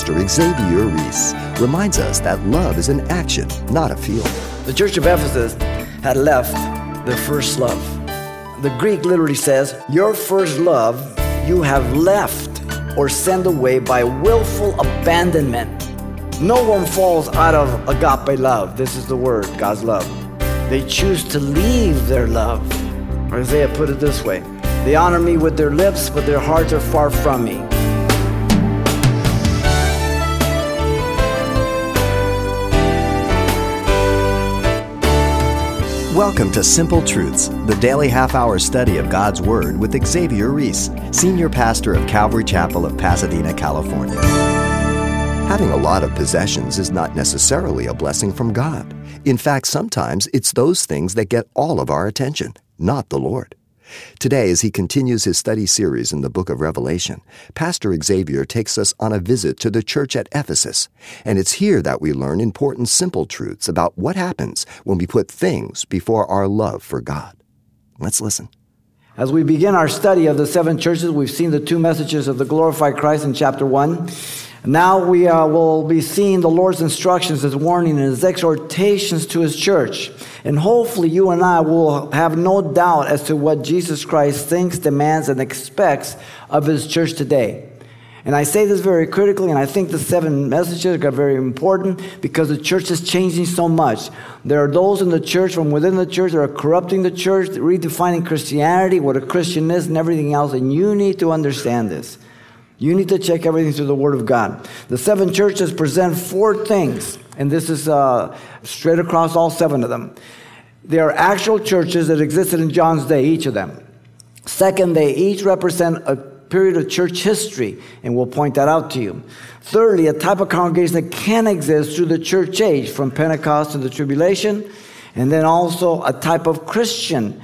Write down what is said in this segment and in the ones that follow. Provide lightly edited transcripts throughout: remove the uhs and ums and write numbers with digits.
Pastor Javier Ries, reminds us that love is an action, not a feeling. The Church of Ephesus had left their first love. The Greek literally says, your first love you have left or sent away by willful abandonment. No one falls out of agape love. This is the word, God's love. They choose to leave their love. Isaiah put it this way, they honor me with their lips, but their hearts are far from me. Welcome to Simple Truths, the daily half-hour study of God's Word with Javier Ries, Senior Pastor of Calvary Chapel of Pasadena, California. Having a lot of possessions is not necessarily a blessing from God. In fact, sometimes it's those things that get all of our attention, not the Lord. Today, as he continues his study series in the book of Revelation, Pastor Javier takes us on a visit to the church at Ephesus, and it's here that we learn important simple truths about what happens when we put things before our love for God. Let's listen. As we begin our study of the seven churches, we've seen the two messages of the glorified Christ in chapter 1. Now we will be seeing the Lord's instructions, His warning, and His exhortations to His church. And hopefully you and I will have no doubt as to what Jesus Christ thinks, demands, and expects of His church today. And I say this very critically, and I think the seven messages are very important because the church is changing so much. There are those in the church, from within the church, that are corrupting the church, redefining Christianity, what a Christian is, and everything else. And you need to understand this. You need to check everything through the Word of God. The seven churches present four things, and this is straight across all seven of them. They are actual churches that existed in John's day, each of them. Second, they each represent a period of church history, and we'll point that out to you. Thirdly, a type of congregation that can exist through the church age, from Pentecost to the tribulation, and then also a type of Christian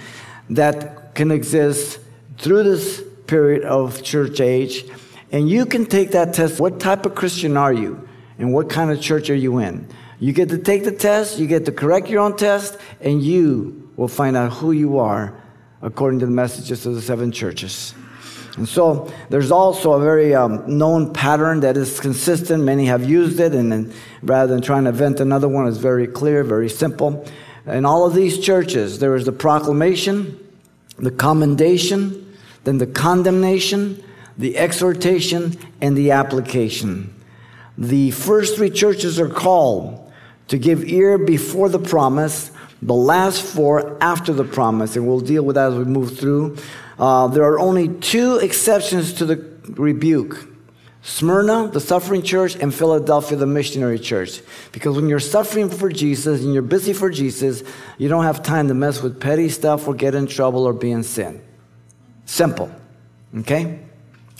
that can exist through this period of church age. And you can take that test. What type of Christian are you? And what kind of church are you in? You get to take the test, you get to correct your own test, and you will find out who you are according to the messages of the seven churches. And so there's also a very known pattern that is consistent. Many have used it, and then rather than trying to invent another one, it's very clear, very simple. In all of these churches, there is the proclamation, the commendation, then the condemnation, the exhortation, and the application. The first three churches are called to give ear before the promise, the last four after the promise, and we'll deal with that as we move through. There are only two exceptions to the rebuke. Smyrna, the suffering church, and Philadelphia, the missionary church. Because when you're suffering for Jesus and you're busy for Jesus, you don't have time to mess with petty stuff or get in trouble or be in sin. Simple. Okay?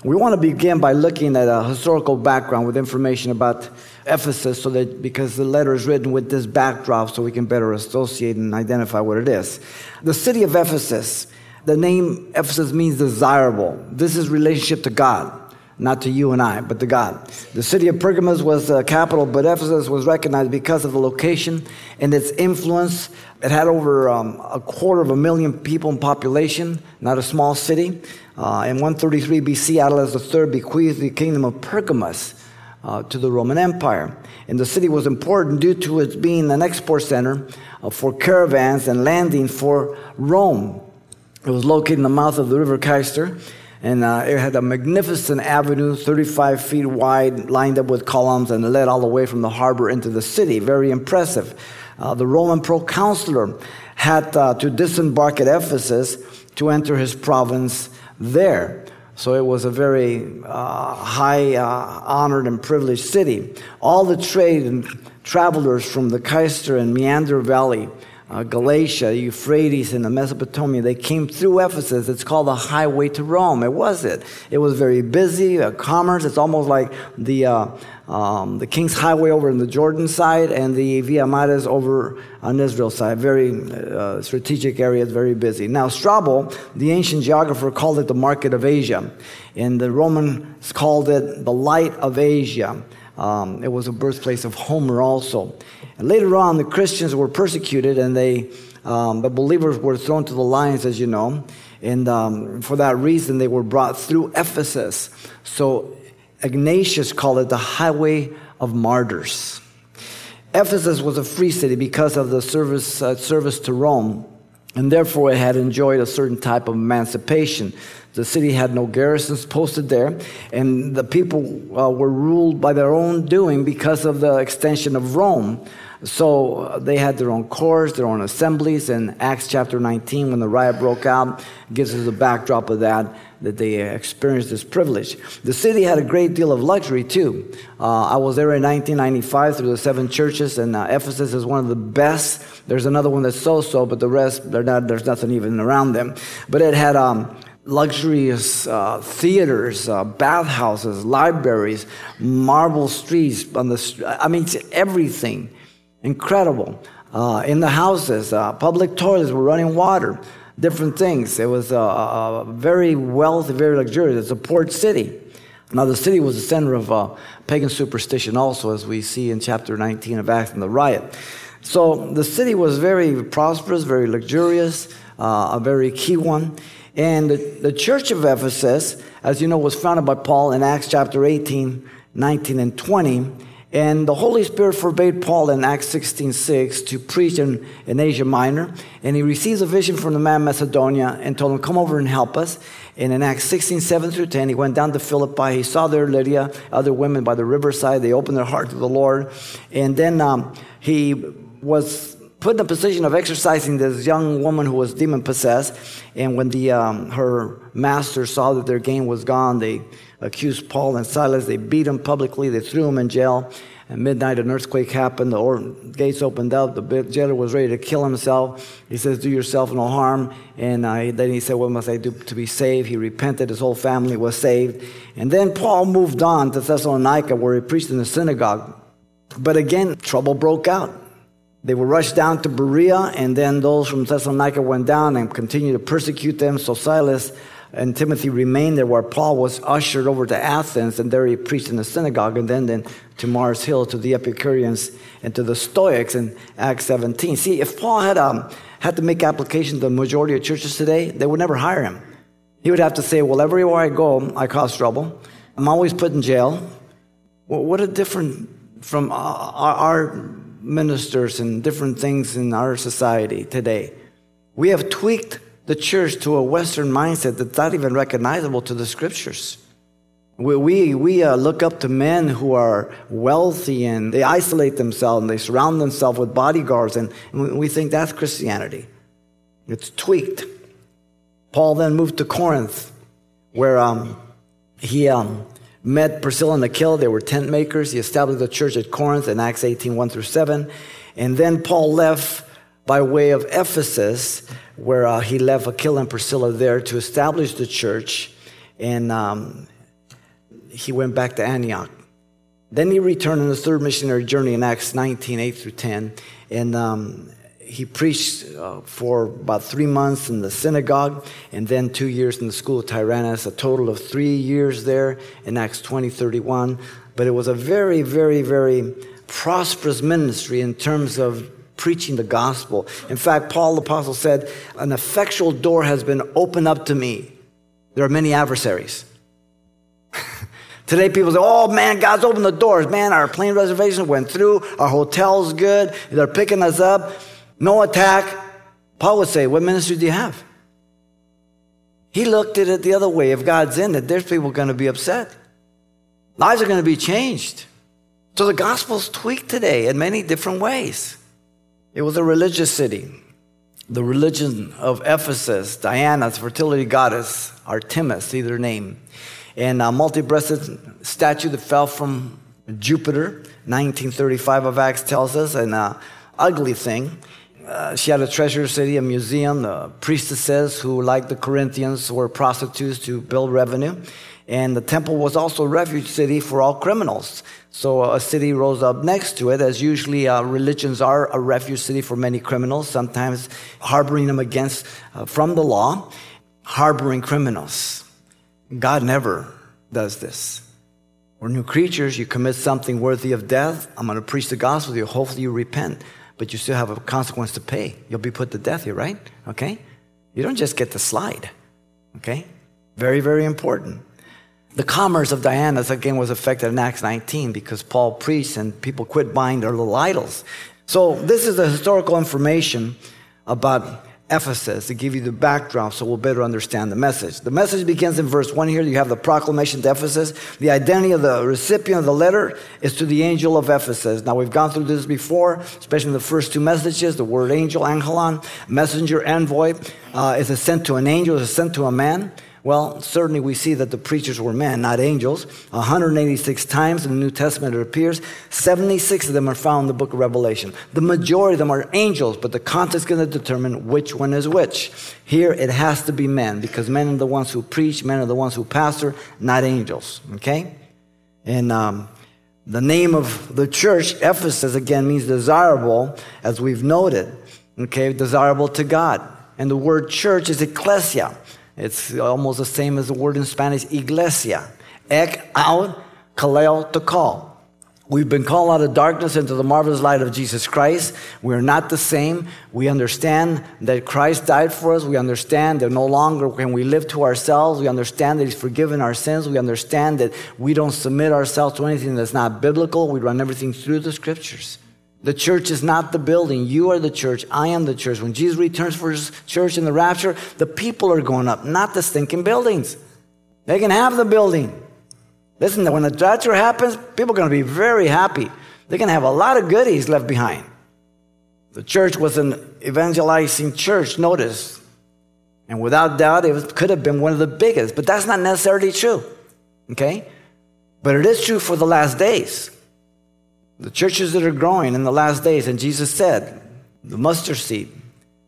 We want to begin by looking at a historical background with information about Ephesus, so that because the letter is written with this backdrop, so we can better associate and identify what it is. The city of Ephesus, the name Ephesus means desirable. This is relationship to God, not to you and I, but to God. The city of Pergamos was the capital, but Ephesus was recognized because of the location and its influence. It had over 250,000 people in population, not a small city. In 133 BC, Attalus III bequeathed the kingdom of Pergamos to the Roman Empire. And the city was important due to its being an export center for caravans and landing for Rome. It was located in the mouth of the river Cayster, and it had a magnificent avenue, 35 feet wide, lined up with columns, and led all the way from the harbor into the city. Very impressive. The Roman proconsular had to disembark at Ephesus to enter his province there. So it was a very high, honored, and privileged city. All the trade and travelers from the Cayster and Meander Valley, Galatia, Euphrates, and the Mesopotamia, they came through Ephesus. It's called the highway to Rome. It was very busy, commerce. It's almost like the King's Highway over on the Jordan side and the Via Maris over on Israel side. Very strategic area, very busy. Now, Strabo, the ancient geographer, called it the market of Asia, and the Romans called it the light of Asia. It was a birthplace of Homer also. And later on, the Christians were persecuted, and the believers were thrown to the lions, as you know. And for that reason, they were brought through Ephesus. So Ignatius called it the highway of martyrs. Ephesus was a free city because of the service to Rome, and therefore it had enjoyed a certain type of emancipation. The city had no garrisons posted there, and the people were ruled by their own doing because of the extension of Rome. So they had their own courts, their own assemblies, and Acts chapter 19, when the riot broke out, gives us a backdrop of that they experienced this privilege. The city had a great deal of luxury, too. I was there in 1995 through the 7 churches, and Ephesus is one of the best. There's another one that's so-so, but the rest, there's nothing even around them. But it had luxurious theaters, bathhouses, libraries, marble streets on the. I mean, it's everything. Incredible. In the houses, public toilets were running water, different things. It was very wealthy, very luxurious. It's a port city. Now, the city was the center of pagan superstition also, as we see in chapter 19 of Acts and the riot. So the city was very prosperous, very luxurious, a very key one. And the church of Ephesus, as you know, was founded by Paul in Acts chapter 18, 19, and 20. And the Holy Spirit forbade Paul in Acts 16:6 to preach in Asia Minor. And he receives a vision from the man Macedonia and told him, come over and help us. And in Acts 16:7 through 10, he went down to Philippi. He saw there Lydia, other women by the riverside. They opened their heart to the Lord. And then he was put in a position of exercising this young woman who was demon-possessed. And when her master saw that their gain was gone, they accused Paul and Silas. They beat them publicly. They threw them in jail. At midnight, an earthquake happened. The gates opened up. The jailer was ready to kill himself. He says, do yourself no harm. And then he said, what must I do to be saved? He repented. His whole family was saved. And then Paul moved on to Thessalonica, where he preached in the synagogue. But again, trouble broke out. They were rushed down to Berea, and then those from Thessalonica went down and continued to persecute them. So Silas and Timothy remained there, where Paul was ushered over to Athens, and there he preached in the synagogue, and then to Mars Hill, to the Epicureans, and to the Stoics in Acts 17. See, if Paul had to make application to the majority of churches today, they would never hire him. He would have to say, well, everywhere I go, I cause trouble. I'm always put in jail. Well, what a difference from our ministers and different things in our society today. We have tweaked the church to a Western mindset that's not even recognizable to the Scriptures. We look up to men who are wealthy, and they isolate themselves and they surround themselves with bodyguards, and we think that's Christianity. It's tweaked. Paul then moved to Corinth, where he met Priscilla and Aquila. They were tent makers. He established a church at Corinth in Acts 18:1 through 7. And then Paul left by way of Ephesus, where he left Aquila and Priscilla there to establish the church. And he went back to Antioch. Then he returned on his third missionary journey in Acts 19:8 through 10. And he preached for about 3 months in the synagogue, and then 2 years in the school of Tyrannus, a total of 3 years there in Acts 20:31. But it was a very, very, very prosperous ministry in terms of preaching the gospel. In fact, Paul the apostle said, an effectual door has been opened up to me. There are many adversaries. Today people say, oh man, God's opened the doors. Man, our plane reservation went through. Our hotel's good. They're picking us up. No attack. Paul would say, what ministry do you have? He looked at it the other way. If God's in it, there's people going to be upset. Lives are going to be changed. So the gospel's tweaked today in many different ways. It was a religious city. The religion of Ephesus, Diana's fertility goddess, Artemis, either name. And a multi-breasted statue that fell from Jupiter, 1935 of Acts tells us, and an ugly thing. She had a treasure city, a museum, priestesses who, like the Corinthians, were prostitutes to build revenue. And the temple was also a refuge city for all criminals. So a city rose up next to it, as usually religions are a refuge city for many criminals, sometimes harboring them against, from the law, harboring criminals. God never does this. We're new creatures. You commit something worthy of death, I'm going to preach the gospel to you. Hopefully you repent. But you still have a consequence to pay. You'll be put to death here, right? Okay? You don't just get to slide. Okay? Very, very important. The commerce of Diana's again was affected in Acts 19 because Paul preached and people quit buying their little idols. So this is the historical information about Ephesus to give you the backdrop so we'll better understand the message. The message begins in verse 1 here. You have the proclamation to Ephesus. The identity of the recipient of the letter is to the angel of Ephesus. Now, we've gone through this before, especially in the first two messages. The word angel, angelon, messenger, envoy, is a sent to an angel, is sent to a man. Well, certainly we see that the preachers were men, not angels. 186 times in the New Testament it appears. 76 of them are found in the book of Revelation. The majority of them are angels, but the context is going to determine which one is which. Here it has to be men, because men are the ones who preach, men are the ones who pastor, not angels, okay? And the name of the church, Ephesus, again, means desirable, as we've noted, okay? Desirable to God. And the word church is ecclesia. It's almost the same as the word in Spanish, iglesia. Ek, out, kaleo, to call. We've been called out of darkness into the marvelous light of Jesus Christ. We're not the same. We understand that Christ died for us. We understand that no longer can we live to ourselves. We understand that he's forgiven our sins. We understand that we don't submit ourselves to anything that's not biblical. We run everything through the scriptures. The church is not the building. You are the church. I am the church. When Jesus returns for his church in the rapture, the people are going up, not the stinking buildings. They can have the building. Listen, when the rapture happens, people are going to be very happy. They're going to have a lot of goodies left behind. The church was an evangelizing church, notice. And without doubt, it could have been one of the biggest. But that's not necessarily true, okay? But it is true for the last days. The churches that are growing in the last days, and Jesus said, the mustard seed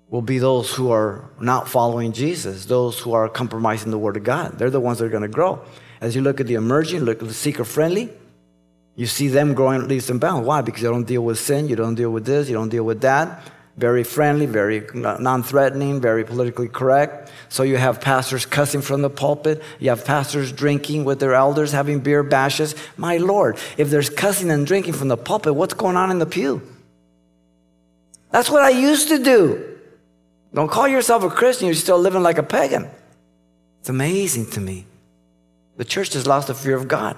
will be those who are not following Jesus, those who are compromising the Word of God. They're the ones that are going to grow. As you look at the emerging, look at the seeker-friendly, you see them growing at least in bounds. Why? Because you don't deal with sin, you don't deal with this, you don't deal with that. Very friendly, very non-threatening, very politically correct. So you have pastors cussing from the pulpit. You have pastors drinking with their elders, having beer bashes. My Lord, if there's cussing and drinking from the pulpit, what's going on in the pew? That's what I used to do. Don't call yourself a Christian. You're still living like a pagan. It's amazing to me. The church has lost the fear of God.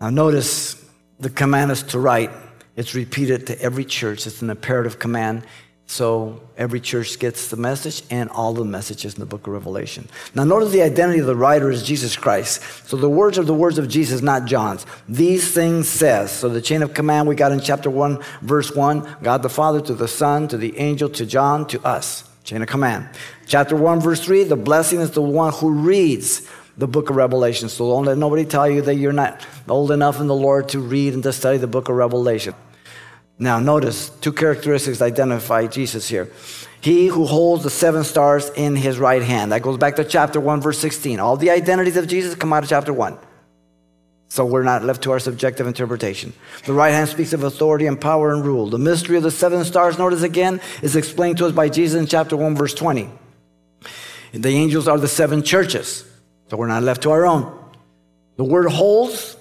Now notice the command is to write. It's repeated to every church. It's an imperative command. So every church gets the message and all the messages in the book of Revelation. Now notice the identity of the writer is Jesus Christ. So the words are the words of Jesus, not John's. These things says. So the chain of command we got in chapter 1, verse 1, God the Father to the Son, to the angel, to John, to us. Chain of command. Chapter 1, verse 3, the blessing is the one who reads the book of Revelation. So don't let nobody tell you that you're not old enough in the Lord to read and to study the book of Revelation. Now notice, two characteristics identify Jesus here. He who holds the seven stars in his right hand. That goes back to chapter 1, verse 16. All the identities of Jesus come out of chapter 1. So we're not left to our subjective interpretation. The right hand speaks of authority and power and rule. The mystery of the seven stars, notice again, is explained to us by Jesus in chapter 1, verse 20. The angels are the seven churches. So we're not left to our own. The word holds,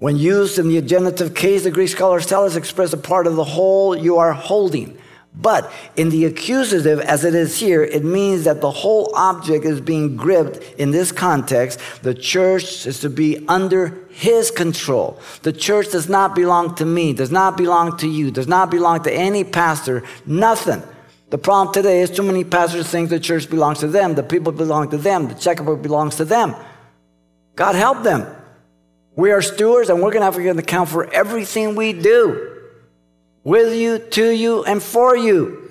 when used in the genitive case, the Greek scholars tell us, express a part of the whole you are holding. But in the accusative, as it is here, it means that the whole object is being gripped in this context. The church is to be under his control. The church does not belong to me, does not belong to you, does not belong to any pastor, nothing. The problem today is too many pastors think the church belongs to them, the people belong to them, the checkbook belongs to them. God help them. We are stewards, and we're going to have to give an account for everything we do. With you, to you, and for you.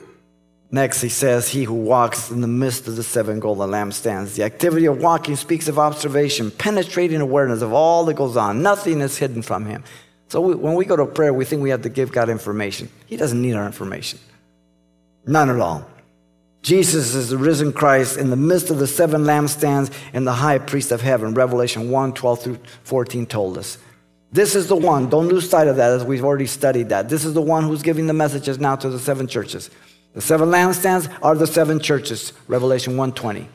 Next, he says, he who walks in the midst of the seven golden lampstands. The activity of walking speaks of observation, penetrating awareness of all that goes on. Nothing is hidden from him. So when we go to prayer, we think we have to give God information. He doesn't need our information. None at all. Jesus is the risen Christ in the midst of the seven lampstands and the high priest of heaven. Revelation 1, 12 through 14 told us. This is the one. Don't lose sight of that, as we've already studied that. This is the one who's giving the messages now to the seven churches. The seven lampstands are the seven churches. Revelation 1:20.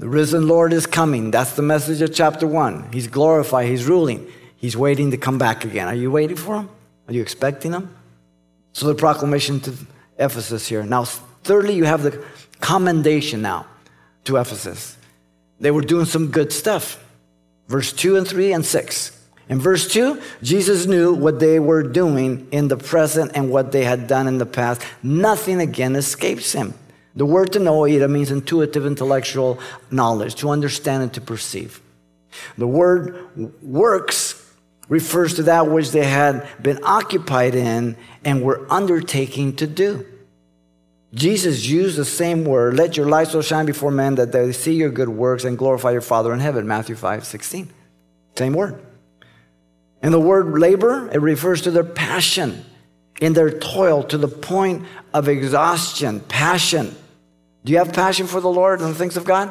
The risen Lord is coming. That's the message of chapter 1. He's glorified. He's ruling. He's waiting to come back again. Are you waiting for him? Are you expecting him? So the proclamation to Ephesus here. Now, thirdly, you have the commendation now to Ephesus. They were doing some good stuff. Verse 2 and 3 and 6. In verse 2, Jesus knew what they were doing in the present and what they had done in the past. Nothing again escapes him. The word to know, it means intuitive intellectual knowledge, to understand and to perceive. The word works refers to that which they had been occupied in and were undertaking to do. Jesus used the same word, let your light so shine before men that they see your good works and glorify your Father in heaven, Matthew 5:16. Same word. And the word labor, it refers to their passion in their toil to the point of exhaustion, passion. Do you have passion for the Lord and the things of God?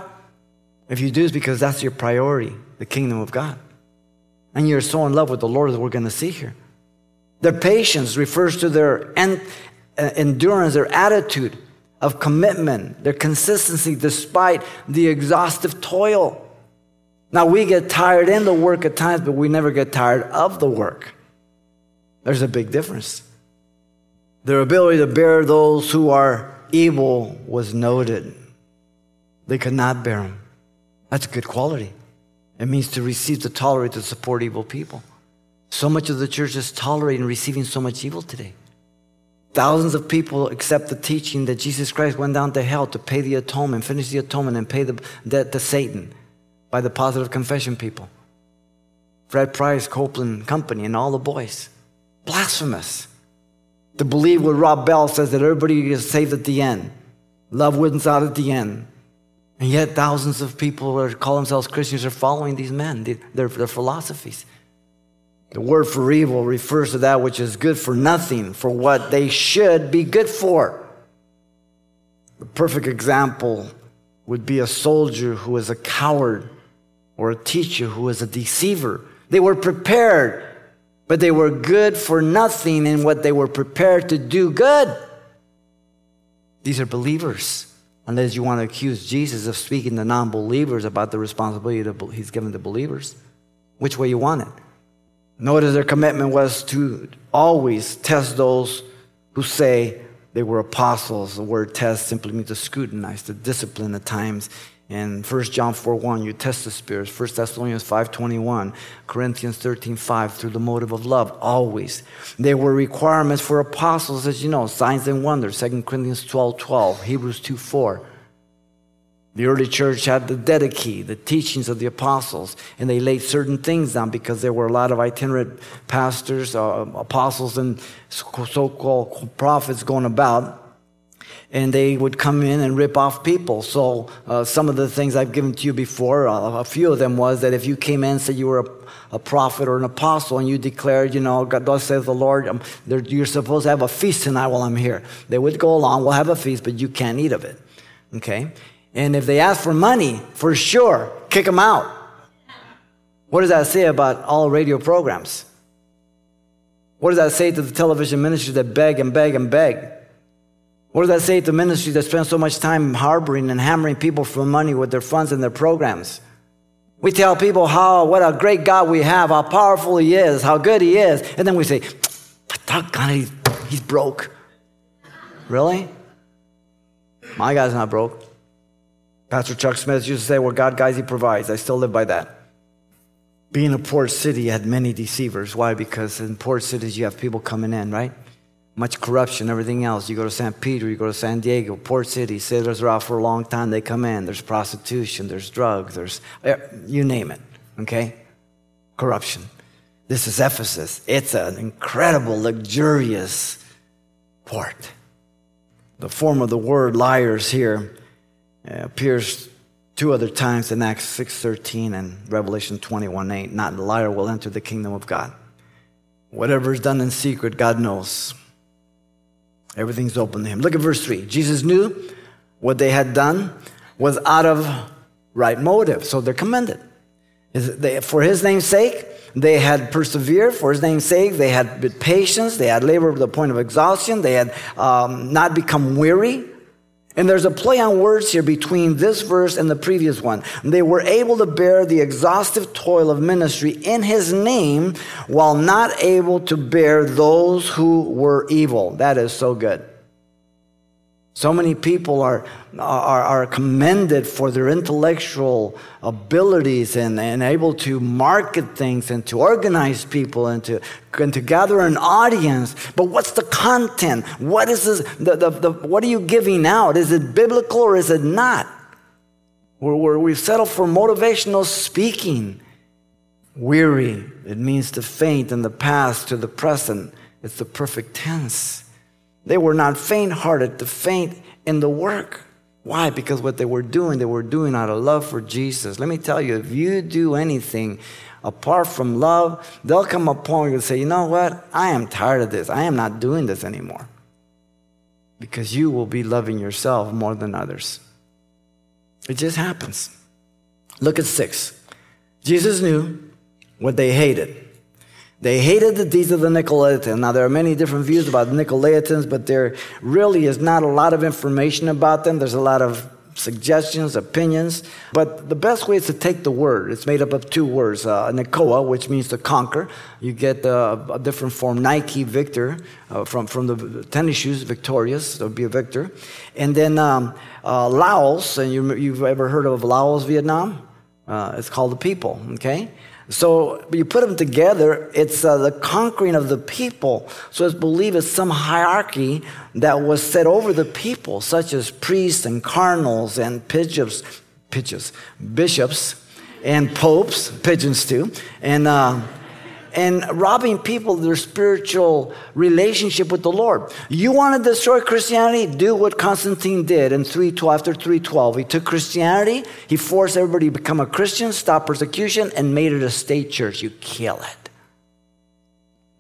If you do, it's because that's your priority, the kingdom of God. And you're so in love with the Lord that we're going to see here. Their patience refers to their endurance, their attitude of commitment, their consistency despite the exhaustive toil. Now, we get tired in the work at times, but we never get tired of the work. There's a big difference. Their ability to bear those who are evil was noted. They could not bear them. That's a good quality. It means to receive, to tolerate, to support evil people. So much of the church is tolerating and receiving so much evil today. Thousands of people accept the teaching that Jesus Christ went down to hell to pay the atonement, finish the atonement, and pay the debt to Satan by the Positive Confession people. Fred Price, Copeland Company, and all the boys. Blasphemous. To believe what Rob Bell says, that everybody is saved at the end. Love wins out at the end. And yet thousands of people who call themselves Christians are following these men, their philosophies. The word for evil refers to that which is good for nothing, for what they should be good for. The perfect example would be a soldier who is a coward or a teacher who is a deceiver. They were prepared, but they were good for nothing in what they were prepared to do good. These are believers. Unless you want to accuse Jesus of speaking to non-believers about the responsibility that he's given to believers. Which way you want it. Notice their commitment was to always test those who say they were apostles. The word test simply means to scrutinize, to discipline at times. And 1 John 4:1, you test the spirits. 1 Thessalonians 5:21, Corinthians 13:5, through the motive of love, always. There were requirements for apostles, as you know, signs and wonders, 2 Corinthians 12:12, Hebrews 2:4. The early church had the Didache, the teachings of the apostles, and they laid certain things down because there were a lot of itinerant pastors, apostles, and so-called prophets going about. And they would come in and rip off people. So some of the things I've given to you before, a few of them was that if you came in and said you were a prophet or an apostle and you declared, you know, God, thus says the Lord, you're supposed to have a feast tonight while I'm here. They would go along, we'll have a feast, but you can't eat of it. Okay? And if they ask for money, for sure, kick them out. What does that say about all radio programs? What does that say to the television ministry that beg and beg and beg? What does that say to ministry that spends so much time harboring and hammering people for money with their funds and their programs? We tell people what a great God we have, how powerful he is, how good he is. And then we say, God, he's broke. Really? My God's not broke. Pastor Chuck Smith used to say, well, God guides, he provides. I still live by that. Being a port city had many deceivers. Why? Because in port cities, you have people coming in, right? Much corruption, everything else. You go to San Pedro, you go to San Diego, port city, sailors are out for a long time, they come in. There's prostitution, there's drugs, there's, you name it, okay? Corruption. This is Ephesus. It's an incredible, luxurious port. The form of the word liars here appears two other times in Acts 6:13 and Revelation 21:8. Not the liar will enter the kingdom of God. Whatever is done in secret, God knows. Everything's open to him. Look at verse 3. Jesus knew what they had done was out of right motive. So they're commended. For his name's sake, they had persevered. For his name's sake, they had patience. They had labored to the point of exhaustion. They had not become weary. And there's a play on words here between this verse and the previous one. They were able to bear the exhaustive toil of ministry in his name while not able to bear those who were evil. That is so good. So many people are commended for their intellectual abilities and able to market things and to organize people and to gather an audience. But what's the content? What is this? What are you giving out? Is it biblical or is it not? We settle for motivational speaking. Weary, it means to faint in the past to the present. It's the perfect tense. They were not faint-hearted to faint in the work. Why? Because what they were doing out of love for Jesus. Let me tell you, if you do anything apart from love, they'll come upon you and say, you know what? I am tired of this. I am not doing this anymore. Because you will be loving yourself more than others. It just happens. Look at 6. Jesus knew what they hated. They hated the deeds of the Nicolaitans. Now, there are many different views about the Nicolaitans, but there really is not a lot of information about them. There's a lot of suggestions, opinions. But the best way is to take the word. It's made up of two words, Nicoa, which means to conquer. You get a different form, Nike, victor, from the tennis shoes, victorious, so be a victor. And then Laos, and you've ever heard of Laos, Vietnam? It's called the people, okay? So you put them together, it's the conquering of the people. So it's believed it's some hierarchy that was set over the people, such as priests and cardinals and bishops and popes, pigeons too, and robbing people of their spiritual relationship with the Lord. You want to destroy Christianity? Do what Constantine did in 312, after 312. He took Christianity, he forced everybody to become a Christian, stopped persecution, and made it a state church. You kill it.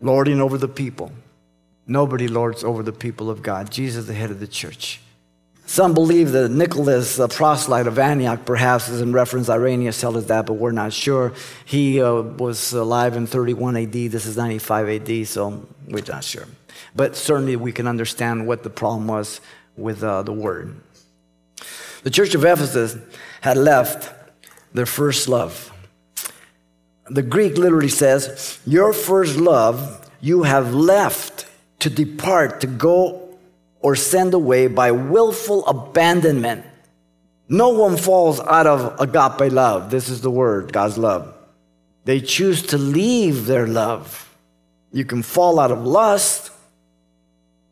Lording over the people. Nobody lords over the people of God. Jesus, the head of the church. Some believe that Nicholas, the proselyte of Antioch, perhaps is in reference. Irenaeus tells us that, but we're not sure. He was alive in 31 AD. This is 95 AD, so we're not sure. But certainly we can understand what the problem was with the word. The Church of Ephesus had left their first love. The Greek literally says, your first love you have left to depart, to go or send away by willful abandonment. No one falls out of agape love. This is the word, God's love. They choose to leave their love. You can fall out of lust,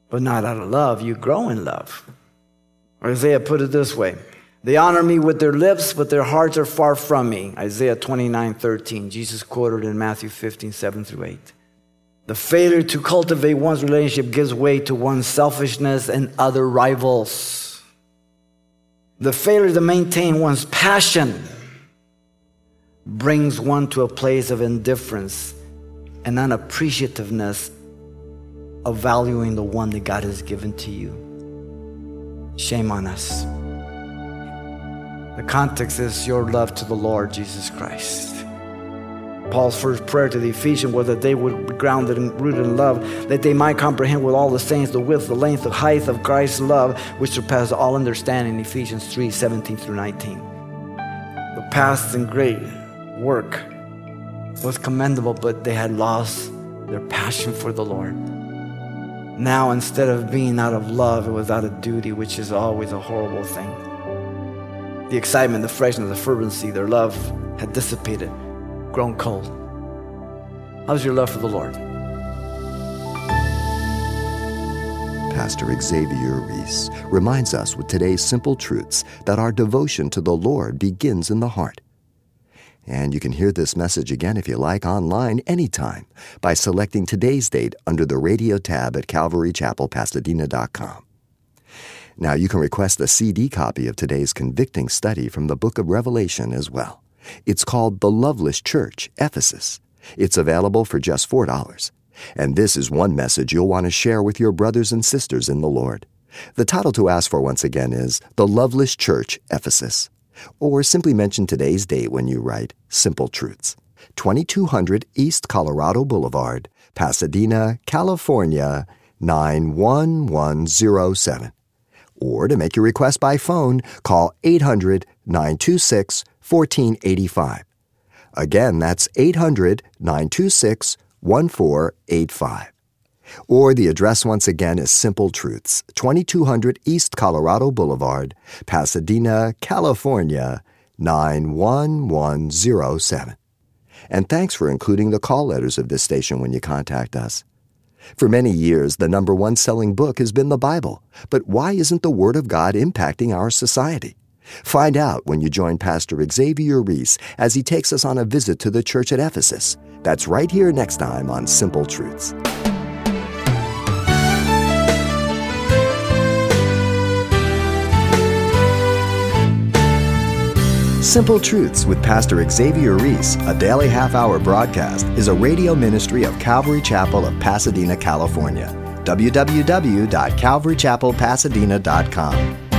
but not out of love. You grow in love. Isaiah put it this way. They honor me with their lips, but their hearts are far from me. Isaiah 29:13. Jesus quoted in Matthew 15:7-8. The failure to cultivate one's relationship gives way to one's selfishness and other rivals. The failure to maintain one's passion brings one to a place of indifference and unappreciativeness of valuing the one that God has given to you. Shame on us. The context is your love to the Lord Jesus Christ. Paul's first prayer to the Ephesians was that they would be grounded and rooted in love, that they might comprehend with all the saints the width, the length, the height of Christ's love, which surpasses all understanding. Ephesians 3:17-19. The past and great work was commendable, but they had lost their passion for the Lord. Now, instead of being out of love, it was out of duty, which is always a horrible thing. The excitement, the freshness, the fervency, their love had dissipated. Grown cold. How's your love for the Lord? Pastor Javier Ries reminds us with today's Simple Truths that our devotion to the Lord begins in the heart. And you can hear this message again if you like online anytime by selecting today's date under the radio tab at calvarychapelpasadena.com. Now you can request a CD copy of today's convicting study from the book of Revelation as well. It's called The Loveless Church, Ephesus. It's available for just $4. And this is one message you'll want to share with your brothers and sisters in the Lord. The title to ask for once again is The Loveless Church, Ephesus. Or simply mention today's date when you write Simple Truths. 2200 East Colorado Boulevard, Pasadena, California, 91107. Or to make your request by phone, call 800-926-1485. Again, that's 800-926-1485. Or the address once again is Simple Truths, 2200 East Colorado Boulevard, Pasadena, California, 91107. And thanks for including the call letters of this station when you contact us. For many years, the number one selling book has been the Bible. But why isn't the Word of God impacting our society? Find out when you join Pastor Javier Ries as he takes us on a visit to the church at Ephesus. That's right here next time on Simple Truths. Simple Truths with Pastor Javier Ries, a daily half-hour broadcast, is a radio ministry of Calvary Chapel of Pasadena, California. www.calvarychapelpasadena.com